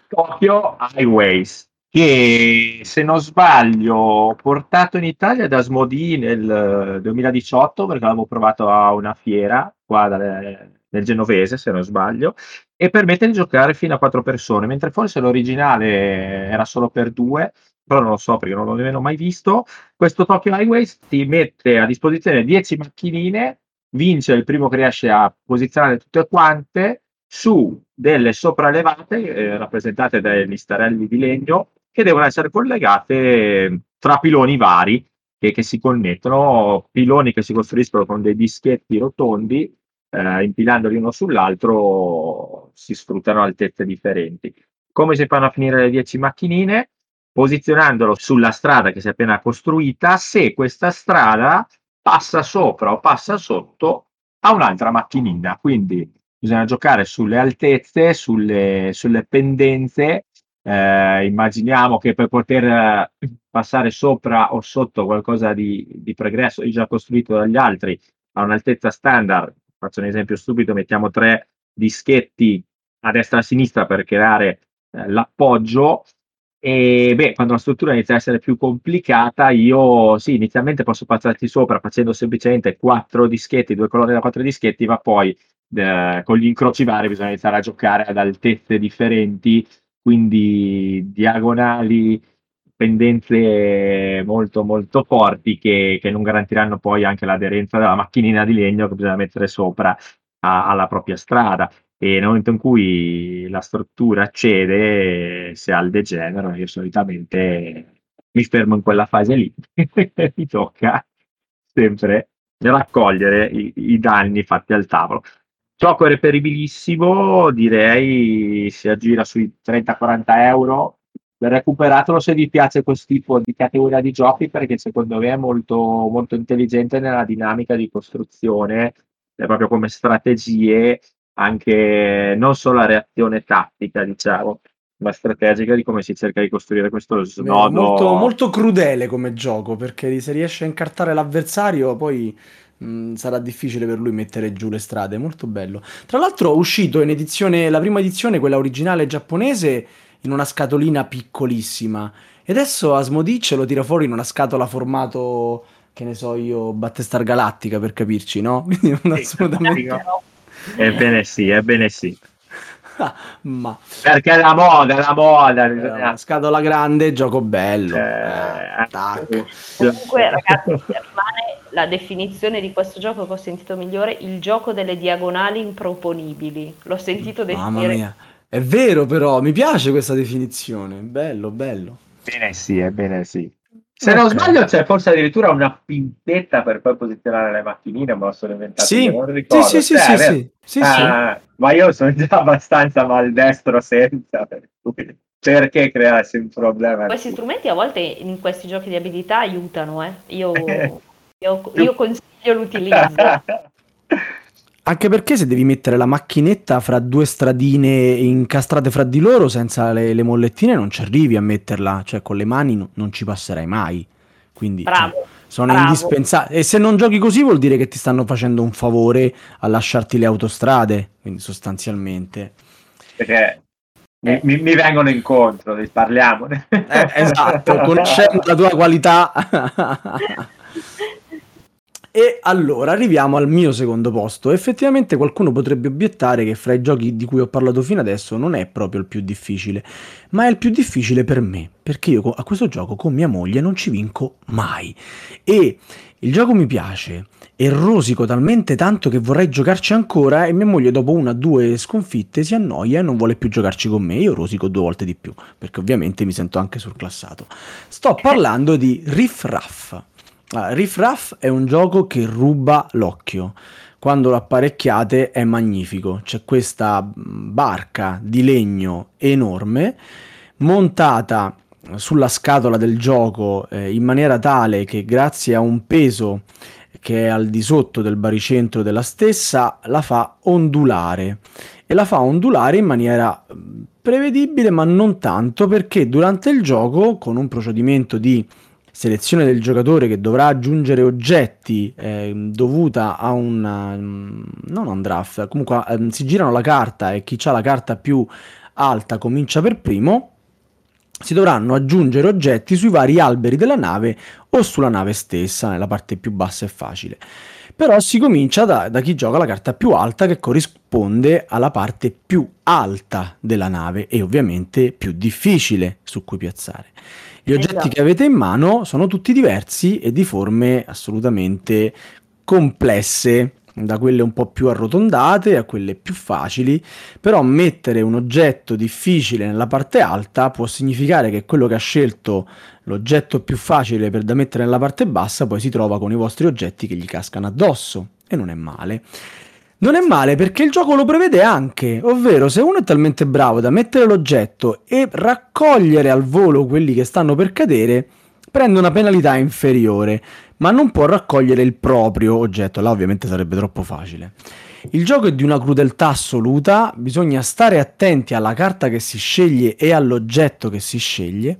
Tokyo Highways, che se non sbaglio portato in Italia da Smodin nel 2018, perché l'avevo provato a una fiera qua nel Genovese se non sbaglio, e permette di giocare fino a 4 persone, mentre forse l'originale era solo per 2, però non lo so perché non l'ho nemmeno mai visto. Questo Tokyo Highways ti mette a disposizione 10 macchinine, vince il primo che riesce a posizionare tutte quante su delle sopraelevate rappresentate dagli starelli di legno, che devono essere collegate tra piloni vari che si connettono, piloni che si costruiscono con dei dischetti rotondi, impilandoli uno sull'altro si sfruttano altezze differenti. Come si fanno a finire le 10 macchinine? Posizionandolo sulla strada che si è appena costruita, se questa strada passa sopra o passa sotto a un'altra macchinina, quindi bisogna giocare sulle altezze, sulle pendenze. Immaginiamo che per poter passare sopra o sotto qualcosa di pregresso è già costruito dagli altri a un'altezza standard. Faccio un esempio stupido: mettiamo 3 dischetti a destra e a sinistra per creare l'appoggio. E quando la struttura inizia a essere più complicata, io sì, inizialmente posso passarti sopra facendo semplicemente 4 dischetti, 2 colonne da 4 dischetti, ma poi con gli incroci vari bisogna iniziare a giocare ad altezze differenti. Quindi diagonali, pendenze molto molto forti che non garantiranno poi anche l'aderenza della macchinina di legno che bisogna mettere sopra alla propria strada. E nel momento in cui la struttura cede, se ha il degenero, io solitamente mi fermo in quella fase lì. Mi tocca sempre raccogliere i danni fatti al tavolo. Gioco reperibilissimo, direi si aggira sui 30-40 euro, recuperatelo se vi piace questo tipo di categoria di giochi, perché secondo me è molto, molto intelligente nella dinamica di costruzione, proprio come strategie, anche non solo la reazione tattica diciamo, ma strategica di come si cerca di costruire questo snodo. Molto, molto crudele come gioco, perché se riesce a incartare l'avversario poi sarà difficile per lui mettere giù le strade. Molto bello. Tra l'altro è uscito in edizione, la prima edizione, quella originale giapponese, in una scatolina piccolissima, e adesso Asmodee ce lo tira fuori in una scatola formato, che ne so io, Battestar Galattica, per capirci, no? Quindi non assolutamente. Ebbene sì. Ma perché è la moda, una scatola grande, gioco bello. Comunque ragazzi, rimane la definizione di questo gioco che ho sentito migliore: il gioco delle diagonali improponibili. L'ho sentito definire. Mamma mia, è vero, però mi piace questa definizione, bello. Ebbene sì. Se non sbaglio c'è forse addirittura una pinzetta per poi posizionare le macchinine, me lo sono inventato, non ricordo. Sì. Ma io sono già abbastanza maldestro senza, perché crearsi un problema? Questi strumenti a volte in questi giochi di abilità aiutano, io consiglio l'utilizzo. Anche perché se devi mettere la macchinetta fra due stradine incastrate fra di loro senza le mollettine non ci arrivi a metterla, cioè con le mani non ci passerai mai, quindi sono indispensabili. E se non giochi così vuol dire che ti stanno facendo un favore a lasciarti le autostrade, quindi sostanzialmente. Perché mi vengono incontro, parliamone. Esatto, conoscendo la tua qualità. E allora arriviamo al mio secondo posto. Effettivamente qualcuno potrebbe obiettare che fra i giochi di cui ho parlato fino adesso non è proprio il più difficile, ma è il più difficile per me, perché io a questo gioco con mia moglie non ci vinco mai, e il gioco mi piace e rosico talmente tanto che vorrei giocarci ancora, e mia moglie dopo una o due sconfitte si annoia e non vuole più giocarci con me. Io rosico due volte di più, perché ovviamente mi sento anche surclassato. Sto parlando di Riff Raff. Riff Raff è un gioco che ruba l'occhio. Quando lo apparecchiate è magnifico. C'è questa barca di legno enorme montata sulla scatola del gioco in maniera tale che, grazie a un peso che è al di sotto del baricentro della stessa, la fa ondulare, e la fa ondulare in maniera prevedibile, ma non tanto, perché durante il gioco, con un procedimento di selezione del giocatore che dovrà aggiungere oggetti dovuta a un draft, comunque si girano la carta e chi ha la carta più alta comincia per primo, si dovranno aggiungere oggetti sui vari alberi della nave o sulla nave stessa. Nella parte più bassa è facile, però si comincia da chi gioca la carta più alta, che corrisponde alla parte più alta della nave e ovviamente più difficile su cui piazzare. Gli oggetti che avete in mano sono tutti diversi e di forme assolutamente complesse, da quelle un po' più arrotondate a quelle più facili, però mettere un oggetto difficile nella parte alta può significare che quello che ha scelto l'oggetto più facile per da mettere nella parte bassa poi si trova con i vostri oggetti che gli cascano addosso, e non è male. Non è male perché il gioco lo prevede anche, ovvero se uno è talmente bravo da mettere l'oggetto e raccogliere al volo quelli che stanno per cadere, prende una penalità inferiore, ma non può raccogliere il proprio oggetto, là ovviamente sarebbe troppo facile. Il gioco è di una crudeltà assoluta, bisogna stare attenti alla carta che si sceglie e all'oggetto che si sceglie.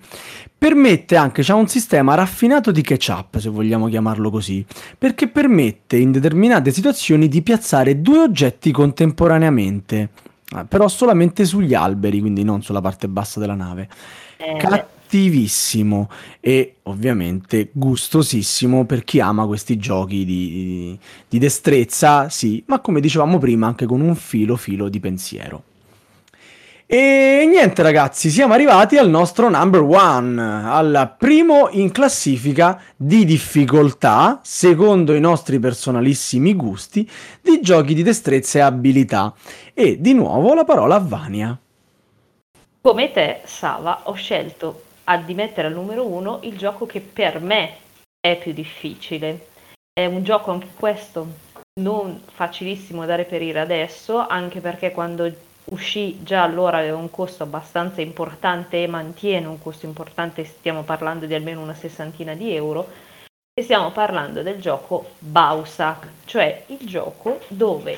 Permette anche, c'è un sistema raffinato di catch-up, se vogliamo chiamarlo così, perché permette in determinate situazioni di piazzare due oggetti contemporaneamente, però solamente sugli alberi, quindi non sulla parte bassa della nave. Cattivissimo e ovviamente gustosissimo per chi ama questi giochi di destrezza, sì, ma come dicevamo prima anche con un filo di pensiero. E niente ragazzi, siamo arrivati al nostro number one, al primo in classifica di difficoltà, secondo i nostri personalissimi gusti, di giochi di destrezza e abilità. E di nuovo la parola a Vania. Come te, Sava, ho scelto di mettere al numero uno il gioco che per me è più difficile. È un gioco anche questo, non facilissimo da reperire adesso, anche perché quando uscì già allora aveva un costo abbastanza importante e mantiene un costo importante, stiamo parlando di almeno una 60 euro, e stiamo parlando del gioco Bausack, cioè il gioco dove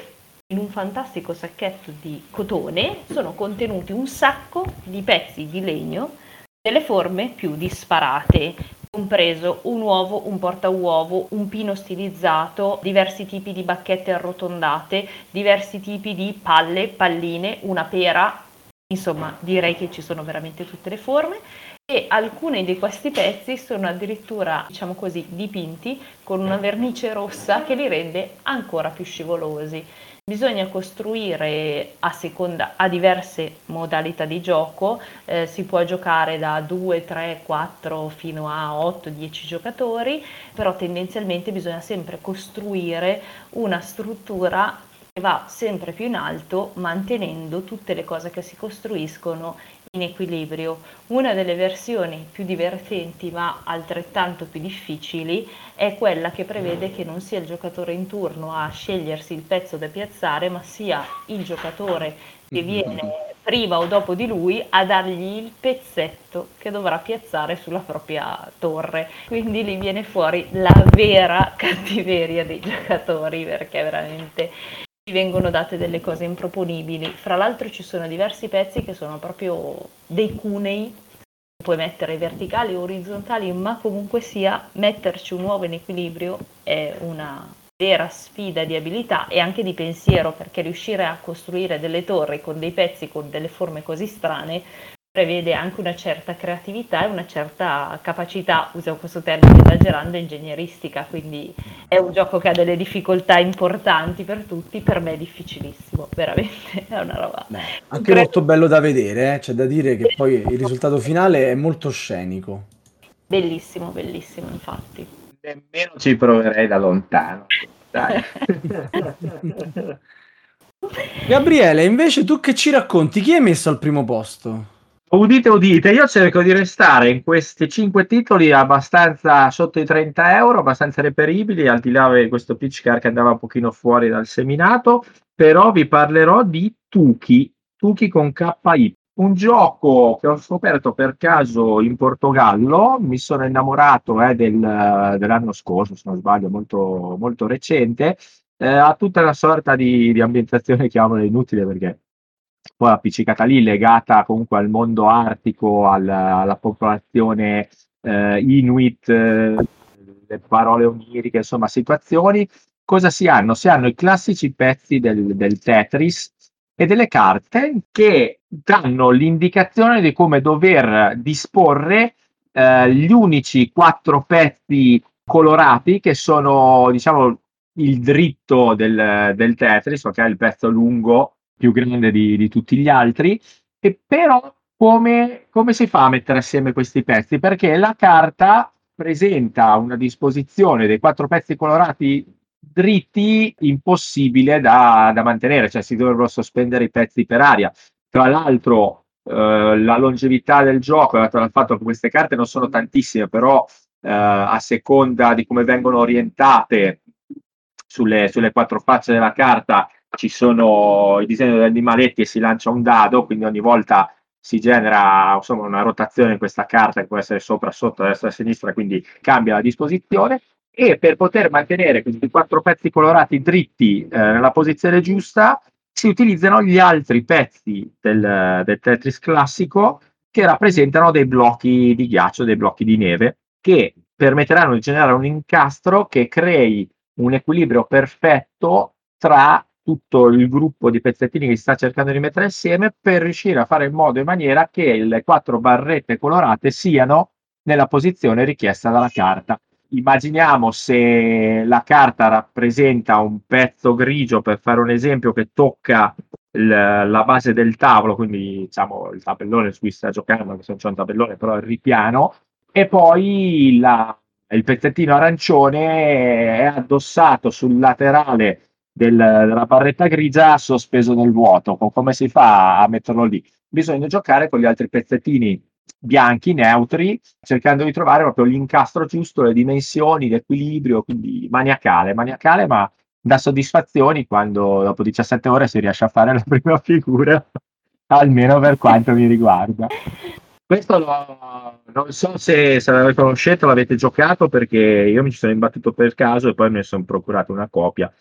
in un fantastico sacchetto di cotone sono contenuti un sacco di pezzi di legno delle forme più disparate, compreso un uovo, un portauovo, un pino stilizzato, diversi tipi di bacchette arrotondate, diversi tipi di palle, palline, una pera, insomma direi che ci sono veramente tutte le forme, e alcuni di questi pezzi sono addirittura, diciamo così, dipinti con una vernice rossa che li rende ancora più scivolosi. Bisogna costruire a diverse modalità di gioco, si può giocare da 2, 3, 4 fino a 8, 10 giocatori, però tendenzialmente bisogna sempre costruire una struttura che va sempre più in alto, mantenendo tutte le cose che si costruiscono in equilibrio. Una delle versioni più divertenti ma altrettanto più difficili è quella che prevede che non sia il giocatore in turno a scegliersi il pezzo da piazzare, ma sia il giocatore che viene prima o dopo di lui a dargli il pezzetto che dovrà piazzare sulla propria torre. Quindi lì viene fuori la vera cattiveria dei giocatori, perché veramente vengono date delle cose improponibili. Fra l'altro ci sono diversi pezzi che sono proprio dei cunei, puoi mettere verticali o orizzontali, ma comunque sia metterci un uovo in equilibrio è una vera sfida di abilità e anche di pensiero, perché riuscire a costruire delle torri con dei pezzi con delle forme così strane prevede anche una certa creatività e una certa capacità, usiamo questo termine esagerando, ingegneristica, quindi è un gioco che ha delle difficoltà importanti per tutti, per me è difficilissimo, veramente, è una roba. Beh, anche molto bello da vedere, c'è da dire che poi il risultato finale è molto scenico. Bellissimo, bellissimo infatti. Nemmeno ci proverei da lontano, dai. Gabriele, invece tu che ci racconti? Chi hai messo al primo posto? Udite, udite, io cerco di restare in questi 5 titoli abbastanza sotto i €30, abbastanza reperibili, al di là di questo Pitchcar che andava un pochino fuori dal seminato, però vi parlerò di Tuki con KI, un gioco che ho scoperto per caso in Portogallo, mi sono innamorato dell'anno scorso, se non sbaglio, molto, molto recente, ha tutta una sorta di ambientazione, chiamala inutile perché... poi appiccicata lì, legata comunque al mondo artico, alla popolazione inuit, le parole oniriche, insomma situazioni. Cosa si hanno? Si hanno i classici pezzi del Tetris e delle carte che danno l'indicazione di come dover disporre gli unici 4 pezzi colorati che sono, diciamo, il dritto del Tetris, ok, il pezzo lungo più grande di tutti gli altri, e però come si fa a mettere assieme questi pezzi? Perché la carta presenta una disposizione dei 4 pezzi colorati dritti impossibile da mantenere, cioè si dovrebbero sospendere i pezzi per aria. Tra l'altro la longevità del gioco è data dal fatto che queste carte non sono tantissime, però a seconda di come vengono orientate sulle 4 facce della carta ci sono i disegni degli animaletti e si lancia un dado, quindi ogni volta si genera, insomma, una rotazione in questa carta che può essere sopra, sotto, destra, sinistra, quindi cambia la disposizione. E per poter mantenere questi 4 pezzi colorati dritti nella posizione giusta si utilizzano gli altri pezzi del Tetris classico, che rappresentano dei blocchi di ghiaccio, dei blocchi di neve, che permetteranno di generare un incastro che crei un equilibrio perfetto tra tutto il gruppo di pezzettini che si sta cercando di mettere insieme, per riuscire a fare in modo e maniera che le 4 barrette colorate siano nella posizione richiesta dalla carta. Immaginiamo se la carta rappresenta un pezzo grigio, per fare un esempio, che tocca la base del tavolo, quindi diciamo il tabellone su cui sta giocando, che se non c'è un tabellone però il ripiano, e poi il pezzettino arancione è addossato sul laterale della barretta grigia, sospeso nel vuoto. Come si fa a metterlo lì? Bisogna giocare con gli altri pezzettini bianchi, neutri, cercando di trovare proprio l'incastro giusto, le dimensioni, l'equilibrio, quindi maniacale, ma dà soddisfazioni quando dopo 17 ore si riesce a fare la prima figura, almeno per quanto mi riguarda. Questo non so se l'avete conosciuto, l'avete giocato, perché io mi ci sono imbattuto per caso e poi me ne sono procurato una copia.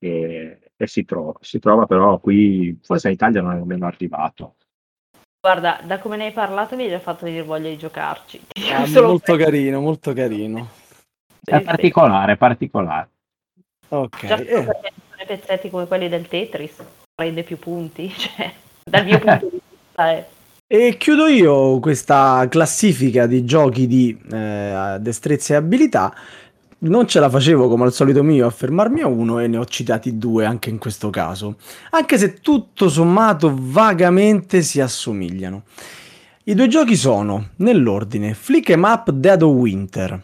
E si trova, però qui forse in Italia non è nemmeno arrivato. Guarda, da come ne hai parlato mi hai già fatto dire voglia di giocarci. Molto carino. È particolare. Ok. Già sono pezzetti come quelli del Tetris, prende più punti, cioè, dal mio punto di vista è... E chiudo io questa classifica di giochi di destrezze e abilità. Non ce la facevo, come al solito mio, a fermarmi a uno, e ne ho citati 2 anche in questo caso, anche se tutto sommato vagamente si assomigliano. I 2 giochi sono, nell'ordine, Flick 'em Up Dead of Winter.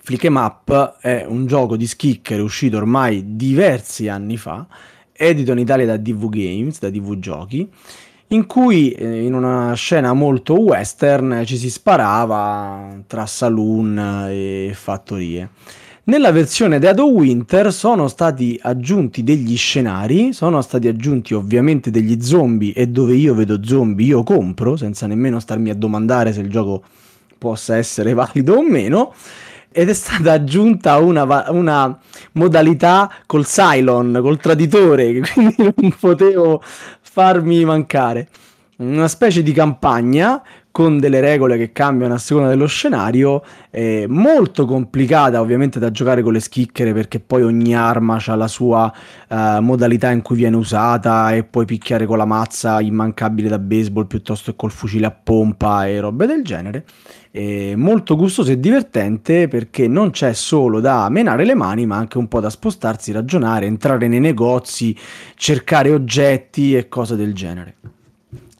Flick 'em Up è un gioco di schicche uscito ormai diversi anni fa, edito in Italia da DV Games, da DV Giochi, in cui in una scena molto western ci si sparava tra saloon e fattorie. Nella versione Dead of Winter sono stati aggiunti degli scenari, sono stati aggiunti ovviamente degli zombie, e dove io vedo zombie io compro, senza nemmeno starmi a domandare se il gioco possa essere valido o meno, ed è stata aggiunta una modalità col Cylon, col traditore, che quindi non potevo farmi mancare. Una specie di campagna con delle regole che cambiano a seconda dello scenario, molto complicata ovviamente da giocare con le schicchere, perché poi ogni arma ha la sua modalità in cui viene usata, e puoi picchiare con la mazza immancabile da baseball piuttosto che col fucile a pompa e robe del genere. Molto gustoso e divertente, perché non c'è solo da menare le mani, ma anche un po' da spostarsi, ragionare, entrare nei negozi, cercare oggetti e cose del genere.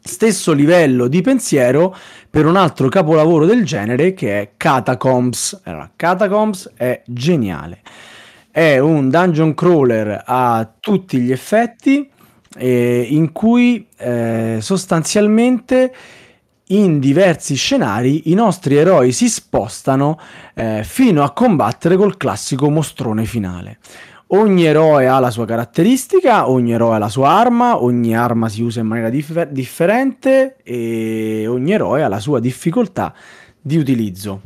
Stesso livello di pensiero per un altro capolavoro del genere, che è Catacombs. Allora, Catacombs è geniale, è un dungeon crawler a tutti gli effetti, in cui sostanzialmente in diversi scenari i nostri eroi si spostano fino a combattere col classico mostrone finale. Ogni eroe ha la sua caratteristica, ogni eroe ha la sua arma, ogni arma si usa in maniera differente e ogni eroe ha la sua difficoltà di utilizzo.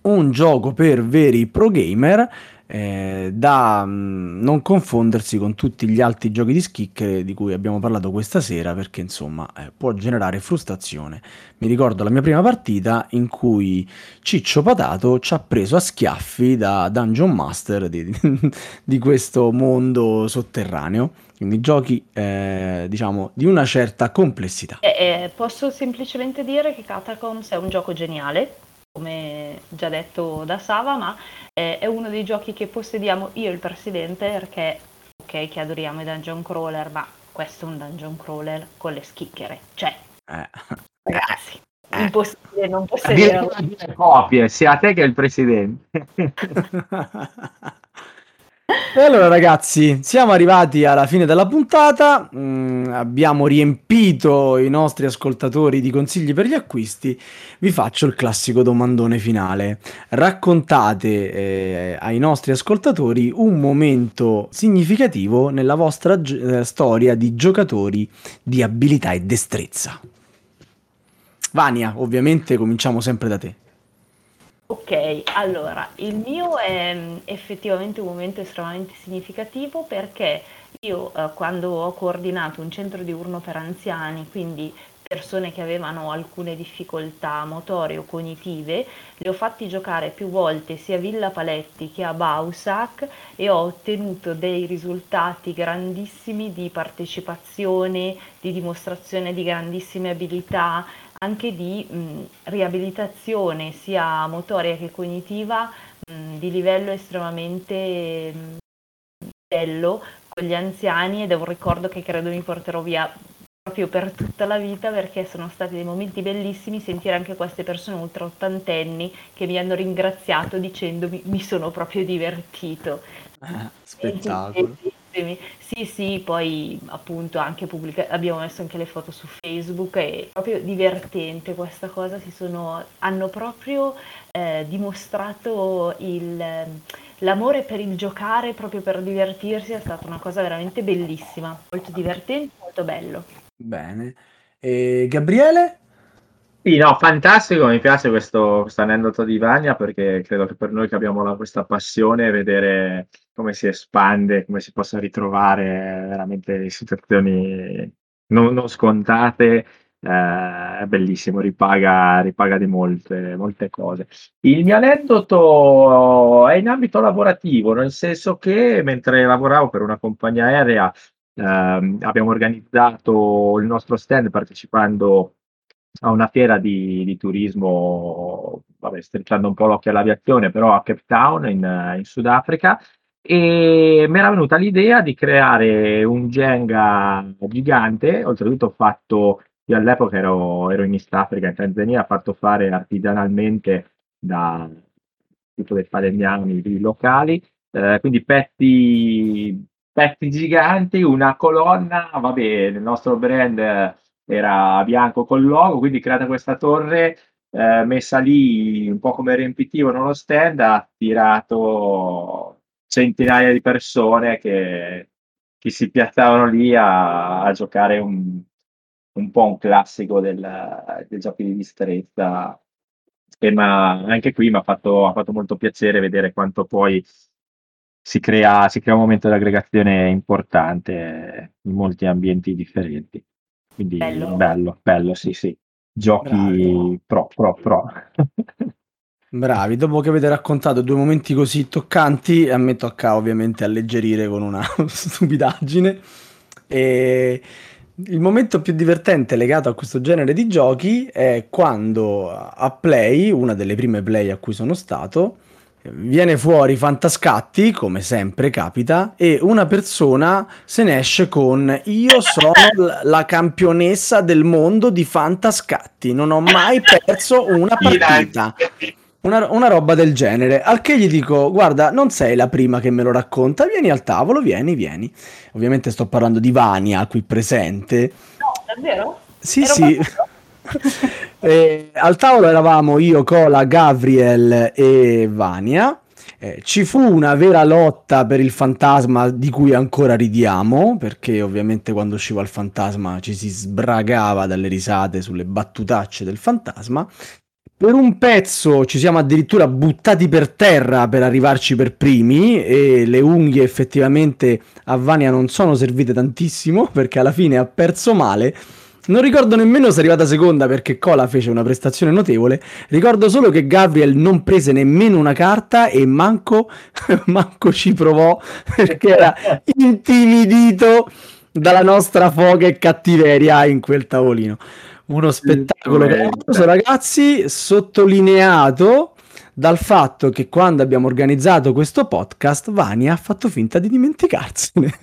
Un gioco per veri pro gamer, da non confondersi con tutti gli altri giochi di schicche di cui abbiamo parlato questa sera, perché insomma può generare frustrazione. Mi ricordo la mia prima partita in cui Ciccio Patato ci ha preso a schiaffi da Dungeon Master di questo mondo sotterraneo, quindi giochi diciamo di una certa complessità. Posso semplicemente dire che Catacombs è un gioco geniale, come già detto da Sava, ma è uno dei giochi che possediamo io e il presidente, perché ok che adoriamo i dungeon crawler, ma questo è un dungeon crawler con le schicchere, cioè ragazzi, impossibile non possedere copie, sia a te che al presidente. E allora ragazzi, siamo arrivati alla fine della puntata, abbiamo riempito i nostri ascoltatori di consigli per gli acquisti. Vi faccio il classico domandone finale: raccontate ai nostri ascoltatori un momento significativo nella vostra storia di giocatori di abilità e destrezza. Vania, ovviamente cominciamo sempre da te. Ok, allora, il mio è effettivamente un momento estremamente significativo, perché io quando ho coordinato un centro diurno per anziani, quindi persone che avevano alcune difficoltà motorie o cognitive, li ho fatti giocare più volte sia a Villa Paletti che a Bausack, e ho ottenuto dei risultati grandissimi di partecipazione, di dimostrazione di grandissime abilità, anche di riabilitazione sia motoria che cognitiva, di livello estremamente bello con gli anziani, ed è un ricordo che credo mi porterò via proprio per tutta la vita, perché sono stati dei momenti bellissimi sentire anche queste persone ultra ottantenni che mi hanno ringraziato dicendomi "mi sono proprio divertito". Spettacolo. Sì, sì, poi appunto anche abbiamo messo anche le foto su Facebook, è proprio divertente questa cosa, hanno proprio dimostrato l'amore per il giocare, proprio per divertirsi, è stata una cosa veramente bellissima, molto divertente, molto bello. Bene, e Gabriele? Sì, no, fantastico, mi piace questo aneddoto di Vania, perché credo che per noi che abbiamo questa passione, vedere come si espande, come si possa ritrovare veramente situazioni non scontate, è bellissimo, ripaga di molte cose. Il mio aneddoto è in ambito lavorativo, nel senso che mentre lavoravo per una compagnia aerea abbiamo organizzato il nostro stand partecipando a una fiera di turismo, strizzando un po' l'occhio all'aviazione, però a Cape Town in Sudafrica, e mi era venuta l'idea di creare un Jenga gigante, oltretutto fatto, io all'epoca ero in East Africa, in Tanzania, fatto fare artigianalmente da tipo dei falegnami locali, quindi pezzi giganti, una colonna, il nostro brand era bianco col logo, quindi creata questa torre, messa lì un po' come riempitivano lo stand, ha attirato centinaia di persone che si piazzavano lì a giocare un po' un classico dei giochi di destrezza ma anche qui mi ha fatto molto piacere vedere quanto poi si crea un momento di aggregazione importante in molti ambienti differenti. Quindi bello, sì. Giochi pro. Bravi, dopo che avete raccontato due momenti così toccanti, a me tocca ovviamente alleggerire con una stupidaggine. E il momento più divertente legato a questo genere di giochi è quando a Play, una delle prime Play a cui sono stato, viene fuori Fantascatti, come sempre capita, e una persona se ne esce con: io sono la campionessa del mondo di Fantascatti, non ho mai perso una partita, una roba del genere. Al che gli dico: guarda, non sei la prima che me lo racconta, vieni al tavolo, vieni. Ovviamente sto parlando di Vania qui presente. No, davvero? Sì. Al tavolo eravamo io, Cola, Gabriel e Vania. Ci fu una vera lotta per il fantasma, di cui ancora ridiamo, perché ovviamente quando usciva il fantasma ci si sbragava dalle risate sulle battutacce del fantasma. Per un pezzo ci siamo addirittura buttati per terra per arrivarci per primi, e le unghie effettivamente a Vania non sono servite tantissimo, perché alla fine ha perso male. Non ricordo nemmeno se è arrivata seconda, perché Cola fece una prestazione notevole. Ricordo solo che Gabriel non prese nemmeno una carta e manco ci provò, perché era intimidito dalla nostra foga e cattiveria in quel tavolino. Uno spettacolo clamoroso, ragazzi, sottolineato dal fatto che quando abbiamo organizzato questo podcast Vania ha fatto finta di dimenticarsene.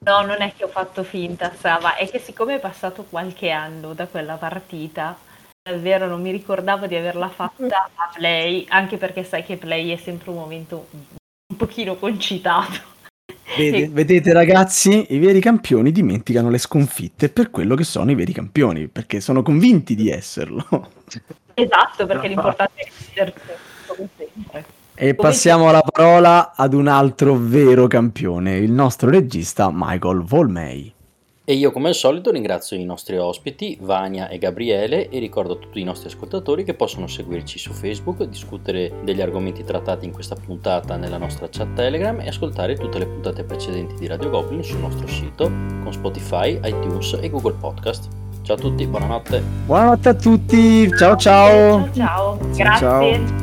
No, non è che ho fatto finta, Sava, è che siccome è passato qualche anno da quella partita, davvero non mi ricordavo di averla fatta a Play, anche perché sai che Play è sempre un momento un pochino concitato. Vedete ragazzi, i veri campioni dimenticano le sconfitte per quello che sono i veri campioni, perché sono convinti di esserlo. Esatto, perché l'importante è essere, come sempre. E passiamo la parola ad un altro vero campione, il nostro regista Michael Volmei. E io come al solito ringrazio i nostri ospiti, Vania e Gabriele, e ricordo a tutti i nostri ascoltatori che possono seguirci su Facebook, discutere degli argomenti trattati in questa puntata nella nostra chat Telegram e ascoltare tutte le puntate precedenti di Radio Goblin sul nostro sito, con Spotify, iTunes e Google Podcast. Ciao a tutti, buonanotte. Buonanotte a tutti, ciao. Ciao, grazie. Ciao.